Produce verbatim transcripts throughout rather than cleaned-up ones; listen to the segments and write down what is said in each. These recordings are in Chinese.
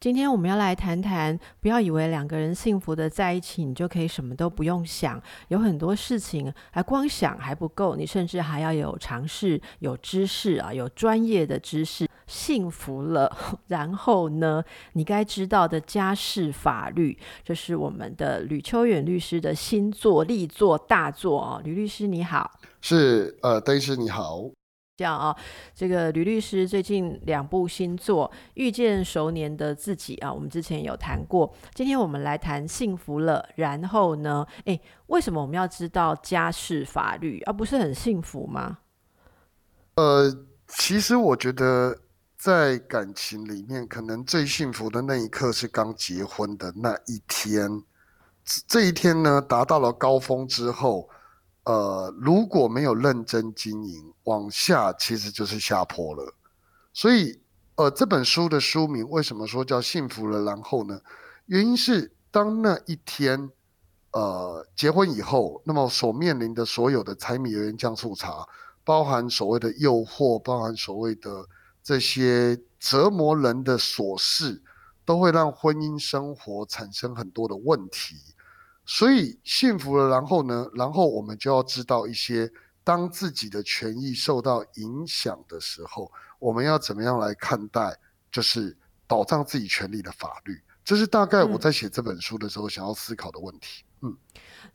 今天我们要来谈谈，不要以为两个人幸福的在一起，你就可以什么都不用想。有很多事情还光想还不够，你甚至还要有尝试、有知识啊，有专业的知识。幸福了，然后呢？你该知道的家事法律，这是我们的吕秋远律师的新作、力作、大作哦。吕律师你好，是呃，邓医师你好。这样啊，这个吕律师最近两部新作《遇见熟年的自己》啊，我们之前有谈过。今天我们来谈幸福了，然后呢？哎，为什么我们要知道家事法律啊？不是很幸福吗？呃，其实我觉得在感情里面，可能最幸福的那一刻是刚结婚的那一天。这一天呢，达到了高峰之后。呃，如果没有认真经营，往下其实就是下坡了。所以，呃，这本书的书名为什么说叫幸福了？然后呢，原因是当那一天，呃，结婚以后，那么所面临的所有的柴米油盐酱醋茶，包含所谓的诱惑，包含所谓的这些折磨人的琐事，都会让婚姻生活产生很多的问题。所以幸福了，然后呢？然后我们就要知道一些，当自己的权益受到影响的时候，我们要怎么样来看待，就是保障自己权利的法律。这是大概我在写这本书的时候想要思考的问题。嗯，嗯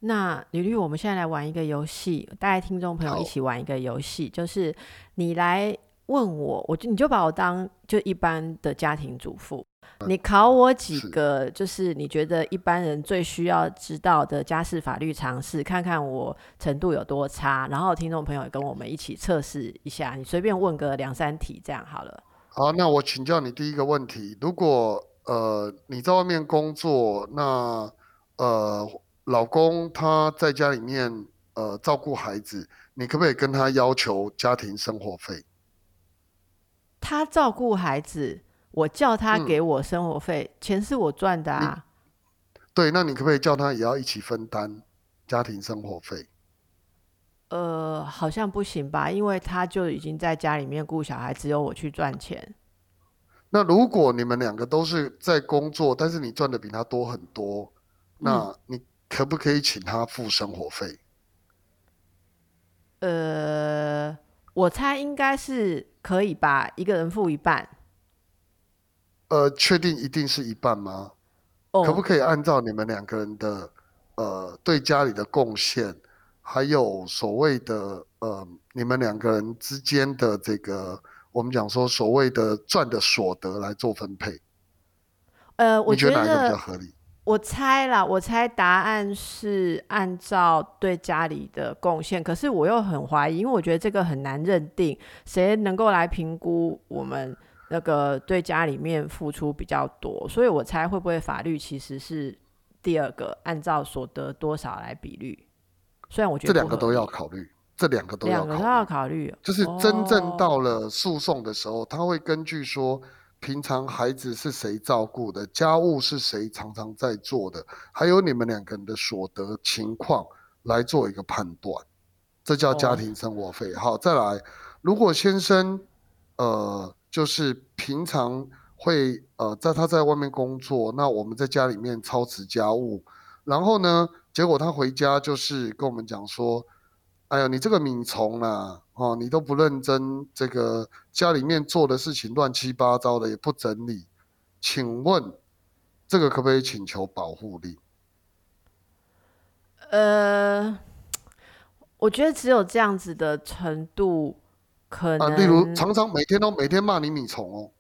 那吕律，我们现在来玩一个游戏，大家听众朋友一起玩一个游戏，就是你来问我，我就你就把我当就一般的家庭主妇。你考我几个，就是你觉得一般人最需要知道的家事法律常识，看看我程度有多差。然后听众朋友也跟我们一起测试一下，你随便问个两三题，这样好了。好，那我请教你第一个问题：如果呃你在外面工作，那呃老公他在家里面呃照顾孩子，你可不可以跟他要求家庭生活费？他照顾孩子。我叫他给我生活费、嗯、钱是我赚的啊。对，那你可不可以叫他也要一起分担家庭生活费？呃，好像不行吧，因为他就已经在家里面顾小孩，只有我去赚钱。那如果你们两个都是在工作，但是你赚的比他多很多，那你可不可以请他付生活费？嗯、呃，我猜应该是可以吧，一个人付一半。呃，确定一定是一半吗？ Oh. 可不可以按照你们两个人的呃对家里的贡献，还有所谓的呃你们两个人之间的这个我们讲说所谓的赚的所得来做分配？呃，我觉得哪一个比较合理？我猜啦，我猜答案是按照对家里的贡献，可是我又很怀疑，因为我觉得这个很难认定，谁能够来评估我们？那个对家里面付出比较多，所以我猜会不会法律其实是第二个，按照所得多少来比率。虽然我觉得这两个都要考虑，这两个都要考虑，两个都要考虑。就是真正到了诉讼的时候，哦、他会根据说平常孩子是谁照顾的，家务是谁常常在做的，还有你们两个人的所得情况来做一个判断。这叫家庭生活费。哦、好，再来，如果先生，呃。就是平常会呃，在他在外面工作，那我们在家里面操持家务，然后呢，结果他回家就是跟我们讲说，哎呀，你这个米虫啦，哦，你都不认真，这个家里面做的事情乱七八糟的，也不整理，请问这个可不可以请求保护令？呃，我觉得只有这样子的程度。可能啊，例如常常每天都每天骂你米虫哦，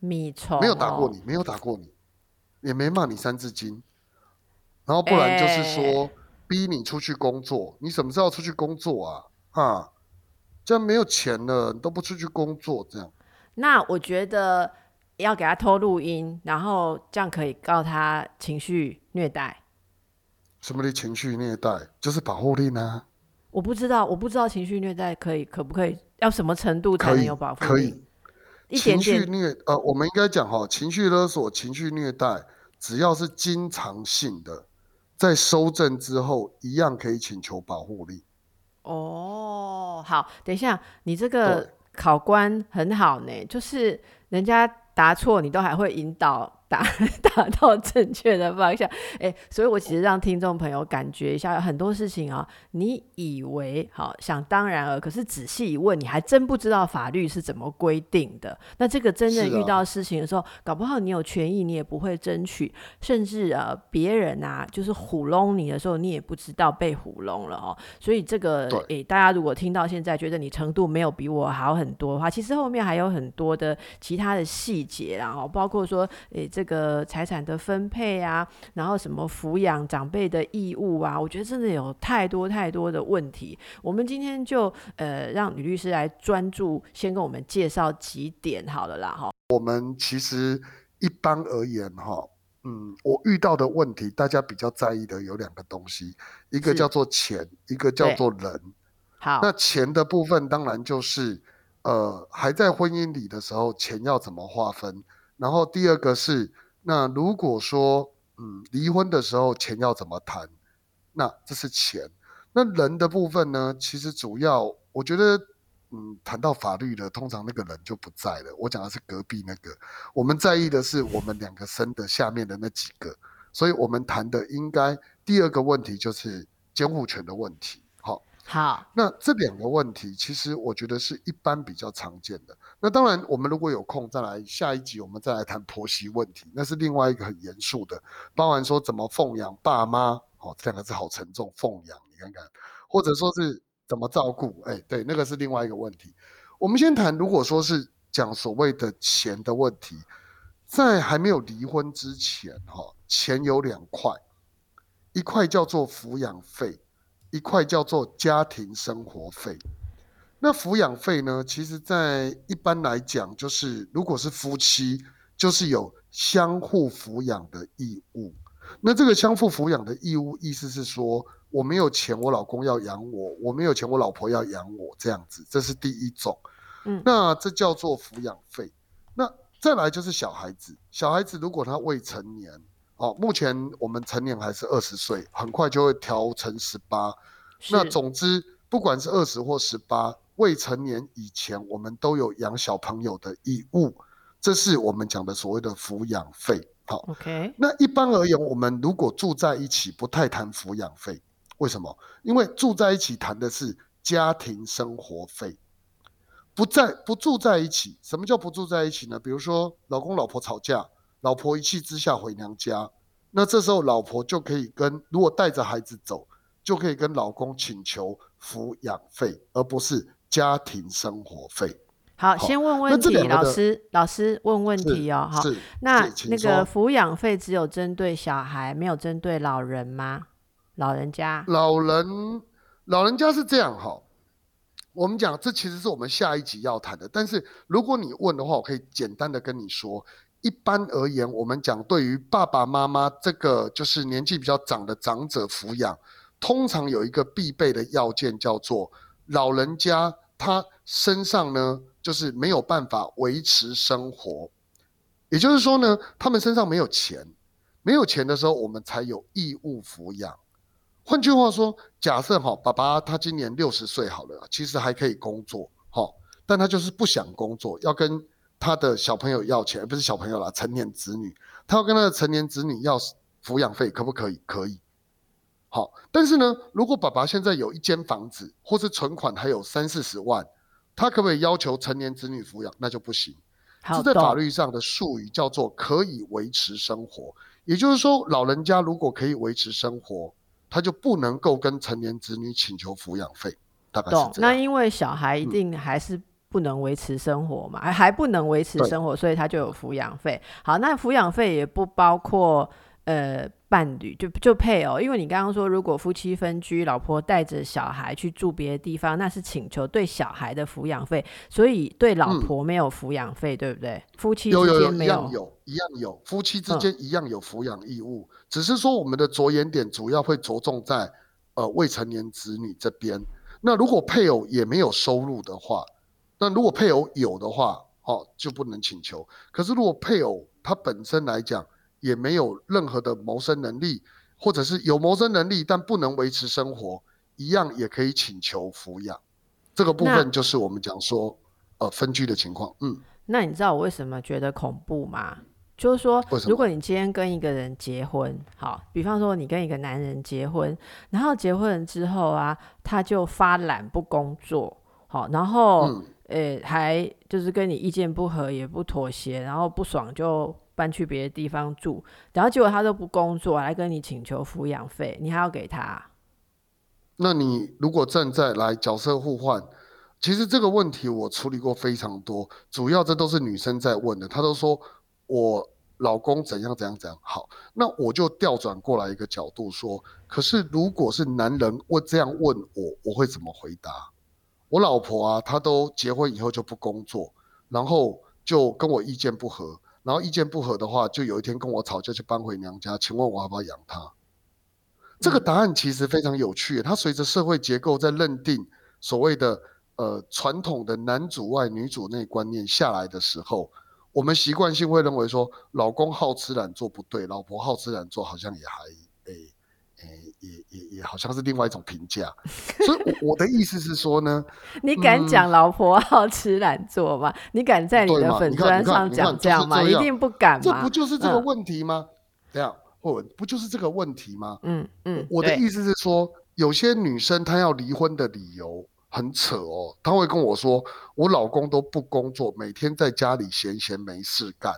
米虫、哦、没有打过你，没有打过你，也没骂你三字经，然后不然就是说、欸、逼你出去工作，你什么时候要出去工作啊？啊，这样没有钱了，你都不出去工作这样。那我觉得要给他偷录音，然后这样可以告他情绪虐待。什么的情绪虐待？就是保护令啊。我不知道，我不知道情绪虐待可以可不可以，要什么程度才能有保护令？可以，可以一点点情绪虐呃，我们应该讲哈，情绪勒索、情绪虐待，只要是经常性的，在收证之后一样可以请求保护令。哦，好，等一下，你这个考官很好呢，就是人家答错你都还会引导 答, 答到正确的方向。欸，所以我其实让听众朋友感觉一下，很多事情啊，你以为好想当然了，可是仔细一问你还真不知道法律是怎么规定的。那这个真正遇到事情的时候，啊，搞不好你有权益你也不会争取，甚至呃别人啊就是糊弄你的时候你也不知道被糊弄了哦。所以这个，欸，大家如果听到现在觉得你程度没有比我好很多的话，其实后面还有很多的其他的细节啦，哦，包括说欸这个财产的分配啊，然后什么抚养长辈的义务啊，我觉得真的有太多太多的问题。我们今天就呃让吕律师来专注先跟我们介绍几点好了啦。我们其实一般而言哈，嗯，我遇到的问题大家比较在意的有两个东西，一个叫做钱，一个叫做人。好，那钱的部分当然就是呃还在婚姻里的时候钱要怎么划分，然后第二个是，那如果说，嗯，离婚的时候钱要怎么谈，那这是钱。那人的部分呢，其实主要我觉得，嗯，谈到法律的，通常那个人就不在了。我讲的是隔壁那个，我们在意的是我们两个生的下面的那几个，所以我们谈的应该第二个问题就是监护权的问题。好，好，那这两个问题其实我觉得是一般比较常见的。那当然我们如果有空再来下一集我们再来谈婆媳问题，那是另外一个很严肃的，包含说怎么奉养爸妈，哦，这两个字好沉重，奉养你看看，或者说是怎么照顾，哎，对，那个是另外一个问题。我们先谈，如果说是讲所谓的钱的问题，在还没有离婚之前，哦，钱有两块，一块叫做抚养费，一块叫做家庭生活费。那抚养费呢，其实在一般来讲就是如果是夫妻就是有相互抚养的义务。那这个相互抚养的义务意思是说，我没有钱我老公要养我，我没有钱我老婆要养我，这样子，这是第一种，嗯，那这叫做抚养费。那再来就是小孩子，小孩子如果他未成年，哦，目前我们成年还是二十岁，很快就会调成十八，那总之不管是二十或十八，未成年以前我们都有养小朋友的义务，这是我们讲的所谓的抚养费。好， okay. 那一般而言我们如果住在一起不太谈抚养费，为什么？因为住在一起谈的是家庭生活费，不在不住在一起。什么叫不住在一起呢？比如说老公老婆吵架，老婆一气之下回娘家，那这时候老婆就可以跟，如果带着孩子走，就可以跟老公请求抚养费，而不是家庭生活费。好，先问问题，老师，老师问问题哦。好，那那个抚养费只有针对小孩，没有针对老人吗？老人家，老人，老人家是这样哈。我们讲这其实是我们下一集要谈的，但是如果你问的话，我可以简单的跟你说。一般而言，我们讲对于爸爸妈妈这个就是年纪比较长的长者抚养，通常有一个必备的要件叫做老人家。他身上呢，就是没有办法维持生活，也就是说呢，他们身上没有钱，没有钱的时候，我们才有义务抚养。换句话说，假设哈，爸爸他今年六十岁好了，其实还可以工作，哈，但他就是不想工作，要跟他的小朋友要钱，不是小朋友啦，成年子女，他要跟他的成年子女要抚养费，可不可以？可以。好，但是呢，如果爸爸现在有一间房子，或是存款还有三四十万，他可不可以要求成年子女抚养？那就不行。这在法律上的术语叫做可以维持生活，也就是说，老人家如果可以维持生活，他就不能够跟成年子女请求抚养费。大概是这样。懂。那因为小孩一定还是不能维持生活嘛，嗯，还不能维持生活，所以他就有抚养费。好，那抚养费也不包括呃伴侣就就配偶，因为你刚刚说如果夫妻分居，老婆带着小孩去住别的地方，那是请求对小孩的抚养费，所以对老婆没有抚养费、嗯、对不对？夫妻之间没有，有有有一样有一样有夫妻之间一样有抚养义务、嗯、只是说我们的着眼点主要会着重在呃未成年子女这边。那如果配偶也没有收入的话，那如果配偶有的话、哦、就不能请求。可是如果配偶他本身来讲也没有任何的谋生能力，或者是有谋生能力但不能维持生活，一样也可以请求抚养。这个部分就是我们讲说呃分居的情况。嗯，那你知道我为什么觉得恐怖吗？就是说如果你今天跟一个人结婚，好比方说你跟一个男人结婚，然后结婚之后啊他就发懒不工作，好然后、嗯欸、还就是跟你意见不合也不妥协，然后不爽就搬去别的地方住，然后结果他都不工作来跟你请求抚养费，你还要给他？那你如果站在来角色互换，其实这个问题我处理过非常多，主要这都是女生在问的，她都说我老公怎样怎样怎样。好，那我就调转过来一个角度说，可是如果是男人我这样问我，我会怎么回答？我老婆啊她都结婚以后就不工作，然后就跟我意见不合，然后意见不合的话就有一天跟我吵架就搬回娘家，请问我要不要养她？这个答案其实非常有趣，它随着社会结构在认定所谓的呃传统的男主外女主内观念下来的时候，我们习惯性会认为说老公好吃懒做不对，老婆好吃懒做好像也还、欸欸、也, 也, 也好像是另外一种评价所以我的意思是说呢你敢讲老婆好吃懒做吗、嗯、你敢在你的粉专上讲这样吗？你看你看你看、就是、这样一定不敢嘛。这不就是这个问题吗、嗯、这样不就是这个问题吗？嗯嗯，我的意思是说有些女生她要离婚的理由很扯哦，她会跟我说我老公都不工作，每天在家里闲闲没事干。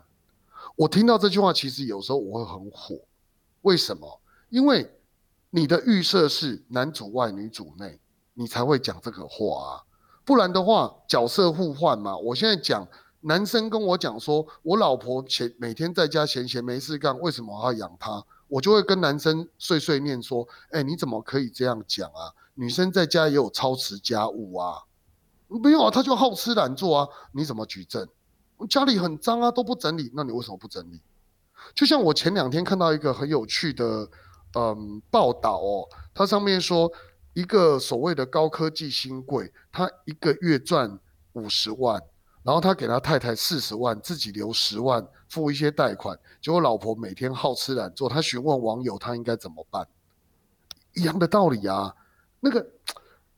我听到这句话其实有时候我会很火，为什么？因为你的预设是男主外女主内，你才会讲这个话啊，不然的话角色互换嘛。我现在讲男生跟我讲说我老婆每天在家闲闲没事干，为什么我要养她？我就会跟男生碎碎念说哎、欸，你怎么可以这样讲啊？女生在家也有操持家务啊。没有啊，她就好吃懒做啊，你怎么举证？家里很脏啊，都不整理，那你为什么不整理？就像我前两天看到一个很有趣的嗯，报道哦，它上面说一个所谓的高科技新贵，他一个月赚五十万，然后他给他太太四十万，自己留十万付一些贷款，结果老婆每天好吃懒做，他询问网友他应该怎么办，一样的道理啊。那个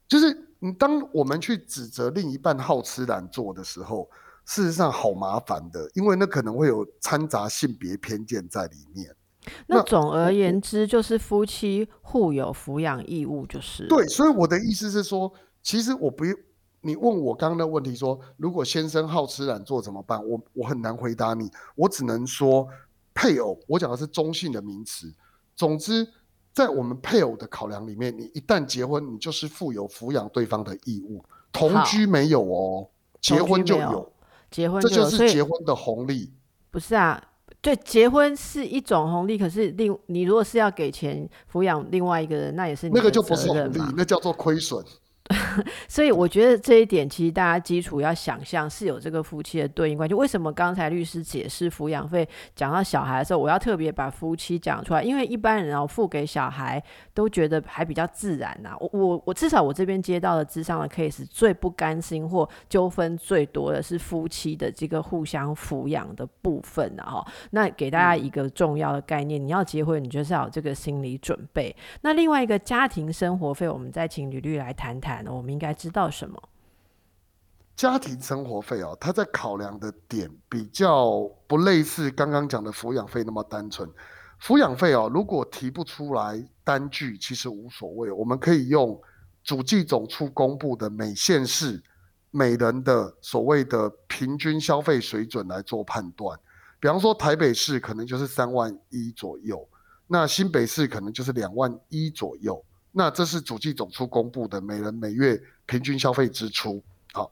就是你当我们去指责另一半好吃懒做的时候，事实上好麻烦的，因为那可能会有掺杂性别偏见在里面。那总而言之就是夫妻互有抚养义务就是。对，所以我的意思是说其实我不你问我刚刚的问题说如果先生好吃懒做怎么办， 我, 我很难回答你，我只能说配偶，我讲的是中性的名词。总之在我们配偶的考量里面，你一旦结婚你就是负有抚养对方的义务。同居没有哦，结婚就有。结婚就有，这就是结婚的红利。不是啊，对，结婚是一种红利，可是另你如果是要给钱抚养另外一个人，那也是你的责任嘛。那个就不是红利，那叫做亏损。所以我觉得这一点其实大家基础要想象是有这个夫妻的对应关系。为什么刚才律师解释抚养费讲到小孩的时候，我要特别把夫妻讲出来，因为一般人、哦、付给小孩都觉得还比较自然、啊、我, 我, 我至少我这边接到的咨商的 case 最不甘心或纠纷最多的是夫妻的这个互相抚养的部分、啊哦、那给大家一个重要的概念、嗯、你要结婚你就是要有这个心理准备。那另外一个家庭生活费，我们再请吕律来谈谈我们应该知道什么？家庭生活费哦，它在考量的点比较不类似刚刚讲的抚养费那么单纯。抚养费哦，如果提不出来单据，其实无所谓，我们可以用主计总处公布的每县市每人的所谓的平均消费水准来做判断。比方说台北市可能就是三万一左右，那新北市可能就是两万一左右。那这是主计总处公布的每人每月平均消费支出。好，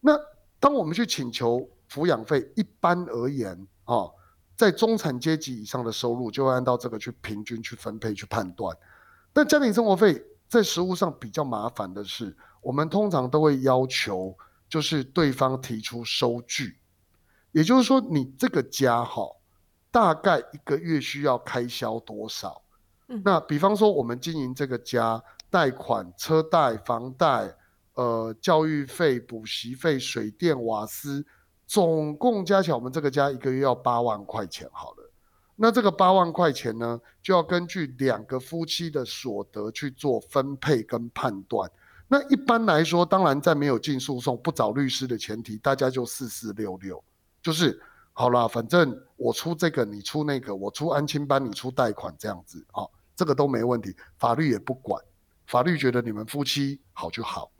那当我们去请求抚养费，一般而言、哦、在中产阶级以上的收入就会按照这个去平均去分配去判断。但家庭生活费在实务上比较麻烦的是，我们通常都会要求就是对方提出收据，也就是说你这个家大概一个月需要开销多少。那比方说我们经营这个家，贷款、车贷、房贷、呃、教育费、补习费、水电、瓦斯，总共加起来我们这个家一个月要八万块钱好了。那这个八万块钱呢，就要根据两个夫妻的所得去做分配跟判断。那一般来说，当然在没有进诉讼、不找律师的前提，大家就四四六六，就是好啦，反正我出这个，你出那个，我出安亲班，你出贷款，这样子，哦，这个都没问题，法律也不管，法律觉得你们夫妻好就好。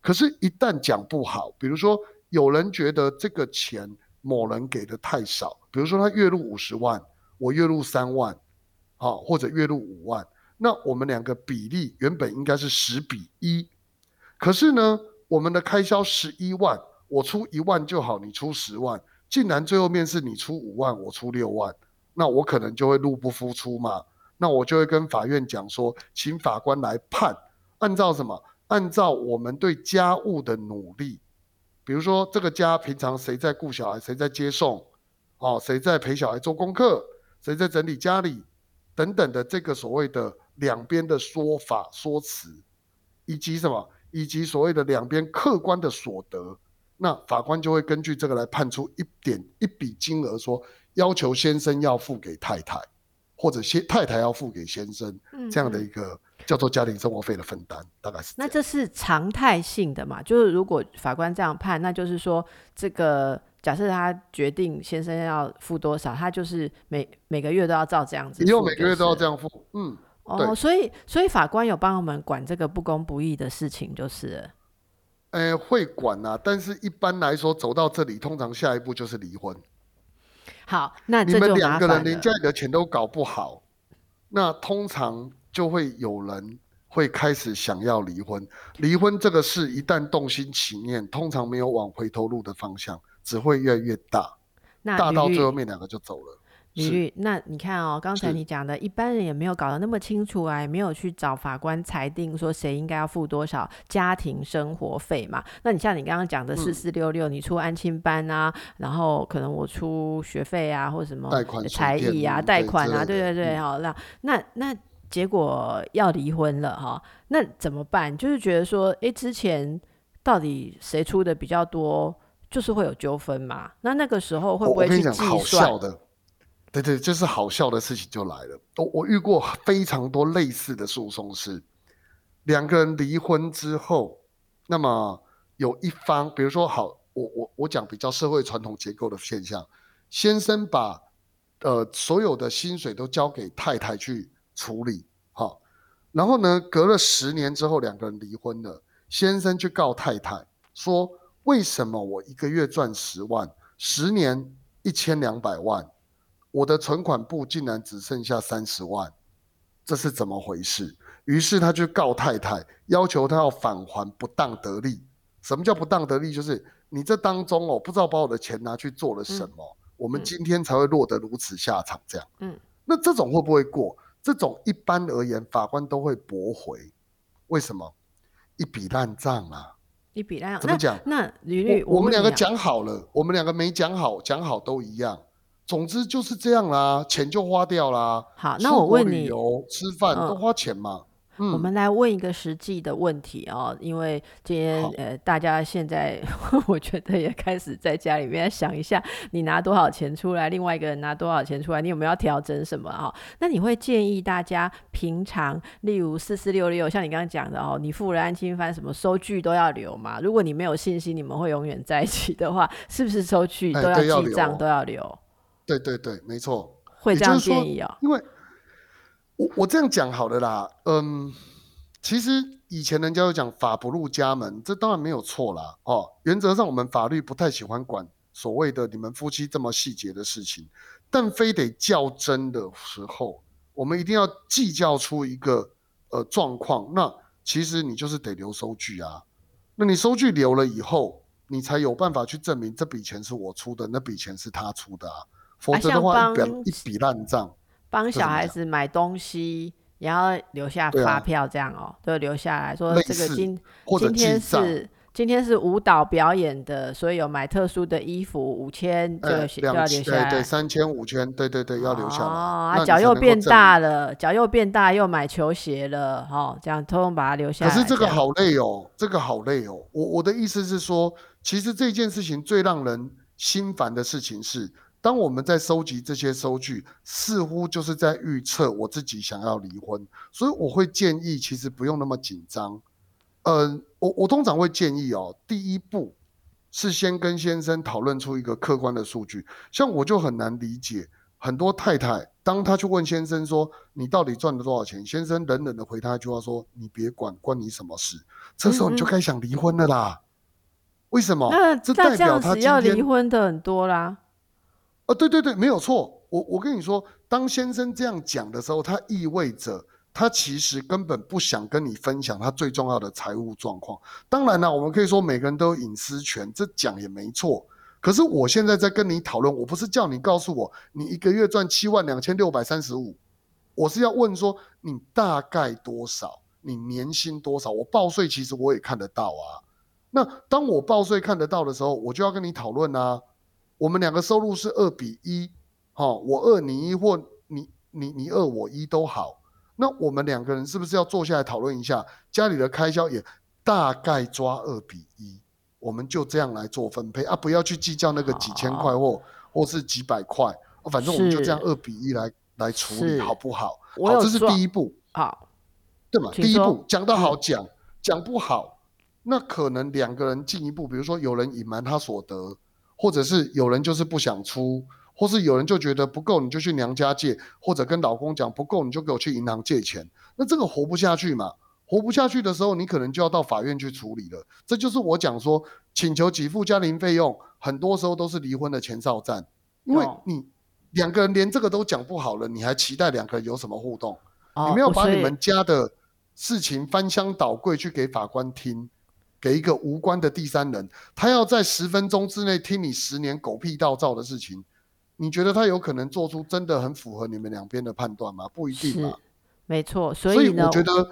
可是，一旦讲不好，比如说有人觉得这个钱某人给的太少，比如说他月入五十万，我月入三万，哦，或者月入五万，那我们两个比例原本应该是十比一，可是呢，我们的开销十一万，我出一万就好，你出十万。竟然最后面是你出五万，我出六万，那我可能就会入不敷出嘛。那我就会跟法院讲说，请法官来判，按照什么？按照我们对家务的努力，比如说这个家平常谁在顾小孩，谁在接送，哦，谁在陪小孩做功课，谁在整理家里，等等的这个所谓的两边的说法说辞，以及什么？以及所谓的两边客观的所得。那法官就会根据这个来判出一点一笔金额，说要求先生要付给太太，或者太太要付给先生，这样的一个叫做家庭生活费的分担，大概是这样。那这是常态性的嘛？就是如果法官这样判，那就是说这个假设他决定先生要付多少，他就是每每个月都要照这样子付，以后每个月都要这样付，嗯，哦，所以所以法官有帮我们管这个不公不义的事情，就是了。呃，会管啊，但是一般来说走到这里通常下一步就是离婚。好，那这就麻烦了。你们两个人连家里的钱都搞不好，那通常就会有人会开始想要离婚。离婚这个事一旦动心起念，通常没有往回头路的方向，只会越来越大，大到最后面两个就走了。李律，那你看哦，刚才你讲的一般人也没有搞得那么清楚啊，也没有去找法官裁定说谁应该要付多少家庭生活费嘛。那你像你刚刚讲的四四六六，你出安亲班啊，然后可能我出学费啊，或什么才艺啊、贷款啊，对对对，好，那那那结果要离婚了哈，那怎么办？就是觉得说，哎，之前到底谁出的比较多，就是会有纠纷嘛。那那个时候会不会去计算？我跟你讲，好笑的。对对，就是好笑的事情就来了。我我遇过非常多类似的诉讼是，两个人离婚之后，那么有一方，比如说好，我我我讲比较社会传统结构的现象，先生把呃所有的薪水都交给太太去处理，好、哦，然后呢，隔了十年之后，两个人离婚了，先生去告太太说，为什么我一个月赚十万，十年一千两百万？我的存款簿竟然只剩下三十万，这是怎么回事？于是他去告太太，要求他要返还不当得利。什么叫不当得利？就是你这当中哦，不知道把我的钱拿去做了什么，嗯、我们今天才会落得如此下场。这样，嗯，那这种会不会过？这种一般而言，法官都会驳回。为什么？一笔烂账啊！一笔烂账怎么讲？那吕律，我们两个讲好了，我们两个没讲好，讲好都一样。总之就是这样啦，钱就花掉啦。好，那我问你，旅游、吃饭、嗯、都花钱嘛、嗯。我们来问一个实际的问题哦，因为今天呃，大家现在我觉得也开始在家里面想一下，你拿多少钱出来，另外一个人拿多少钱出来，你有没有要调整什么啊、哦？那你会建议大家平常，例如四四六六，像你刚刚讲的哦，你付了安亲班，什么收据都要留嘛。如果你没有信心，你们会永远在一起的话，是不是收据都要记账、哎、都要留？对对对，没错，会这样建议啊、哦。因为我我这样讲好了啦，嗯，其实以前人家有讲法不入家门，这当然没有错啦。哦，原则上我们法律不太喜欢管所谓的你们夫妻这么细节的事情，但非得较真的时候，我们一定要计较出一个呃状况。那其实你就是得留收据啊，那你收据留了以后，你才有办法去证明这笔钱是我出的，那笔钱是他出的啊。否则的话一笔、啊、一笔烂账。帮小孩子买东西也要留下发票这样哦、喔，都、啊、留下来说这个今今天是今天是舞蹈表演的，所以有买特殊的衣服五千就要留下来，欸、对三千五千，对对对要留下来。哦，脚、啊、又变大了，脚又变大又买球鞋了，哦，这样通通把它留下来。可是这个好累哦，这个好累哦。我我的意思是说，其实这件事情最让人心烦的事情是。当我们在收集这些收据，似乎就是在预测我自己想要离婚，所以我会建议其实不用那么紧张。呃，我我通常会建议哦，第一步是先跟先生讨论出一个客观的数据。像我就很难理解，很多太太当她去问先生说你到底赚了多少钱，先生冷冷的回她一句话说你别管，关你什么事。这时候你就该想离婚了啦。嗯嗯为什么？那这代表他今天要离婚的很多啦。哦、对对对没有错， 我, 我跟你说当先生这样讲的时候，他意味着他其实根本不想跟你分享他最重要的财务状况。当然啦，我们可以说每个人都有隐私权，这讲也没错，可是我现在在跟你讨论，我不是叫你告诉我你一个月赚七万两千六百三十五，我是要问说你大概多少，你年薪多少，我报税其实我也看得到啊。那当我报税看得到的时候，我就要跟你讨论啊，我们两个收入是二比一、哦，我二你一或你你你二我一都好，那我们两个人是不是要坐下来讨论一下，家里的开销也大概抓二比一，我们就这样来做分配啊，不要去计较那个几千块或或是几百块、哦，反正我们就这样二比一来来处理，好不好？好，这是第一步，好，对嘛？第一步讲得好讲，讲不好，那可能两个人进一步，比如说有人隐瞒他所得。或者是有人就是不想出，或是有人就觉得不够你就去娘家借，或者跟老公讲不够你就给我去银行借钱，那这个活不下去嘛，活不下去的时候你可能就要到法院去处理了。这就是我讲说请求给付家庭费用很多时候都是离婚的前哨战，因为你两个人连这个都讲不好了，你还期待两个人有什么互动，你没有把你们家的事情翻箱倒柜去给法官听，给一个无关的第三人，他要在十分钟之内听你十年狗屁倒灶的事情，你觉得他有可能做出真的很符合你们两边的判断吗？不一定嘛，没错。所以呢，所以我觉得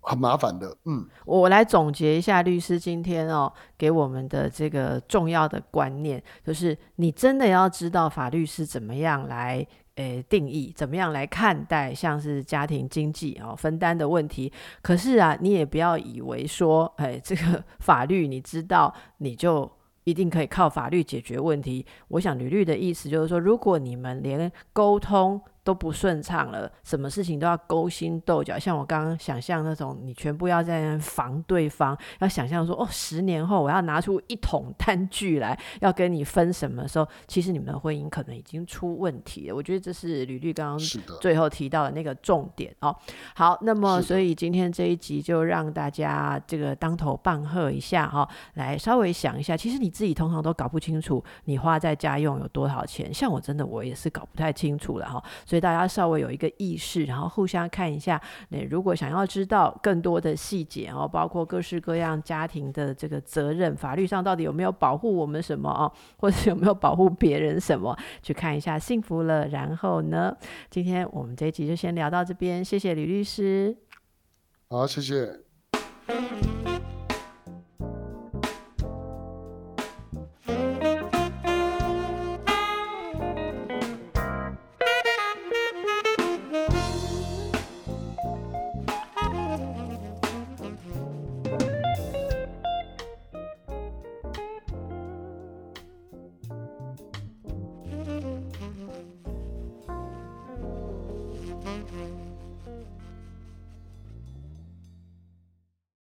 很麻烦的。嗯，我来总结一下律师今天哦给我们的这个重要的观念，就是你真的要知道法律是怎么样来。诶，定义怎么样来看待像是家庭经济、哦、分担的问题，可是啊你也不要以为说诶这个法律你知道你就一定可以靠法律解决问题。我想吕律的意思就是说，如果你们连沟通都不顺畅了，什么事情都要勾心斗角，像我刚刚想象那种你全部要在那防对方，要想象说哦，十年后我要拿出一桶单据来要跟你分什么的时候，其实你们的婚姻可能已经出问题了。我觉得这是吕律刚刚最后提到的那个重点哦。好，那么所以今天这一集就让大家这个当头棒喝一下哦，来稍微想一下，其实你自己通常都搞不清楚你花在家用有多少钱，像我真的我也是搞不太清楚了哦，所以大家稍微有一个意识，然后互相看一下，如果想要知道更多的细节、哦、包括各式各样家庭的这个责任，法律上到底有没有保护我们什么、哦、或者有没有保护别人什么，去看一下幸福了然后呢。今天我们这一集就先聊到这边，谢谢吕律师。好，谢谢。Thank you.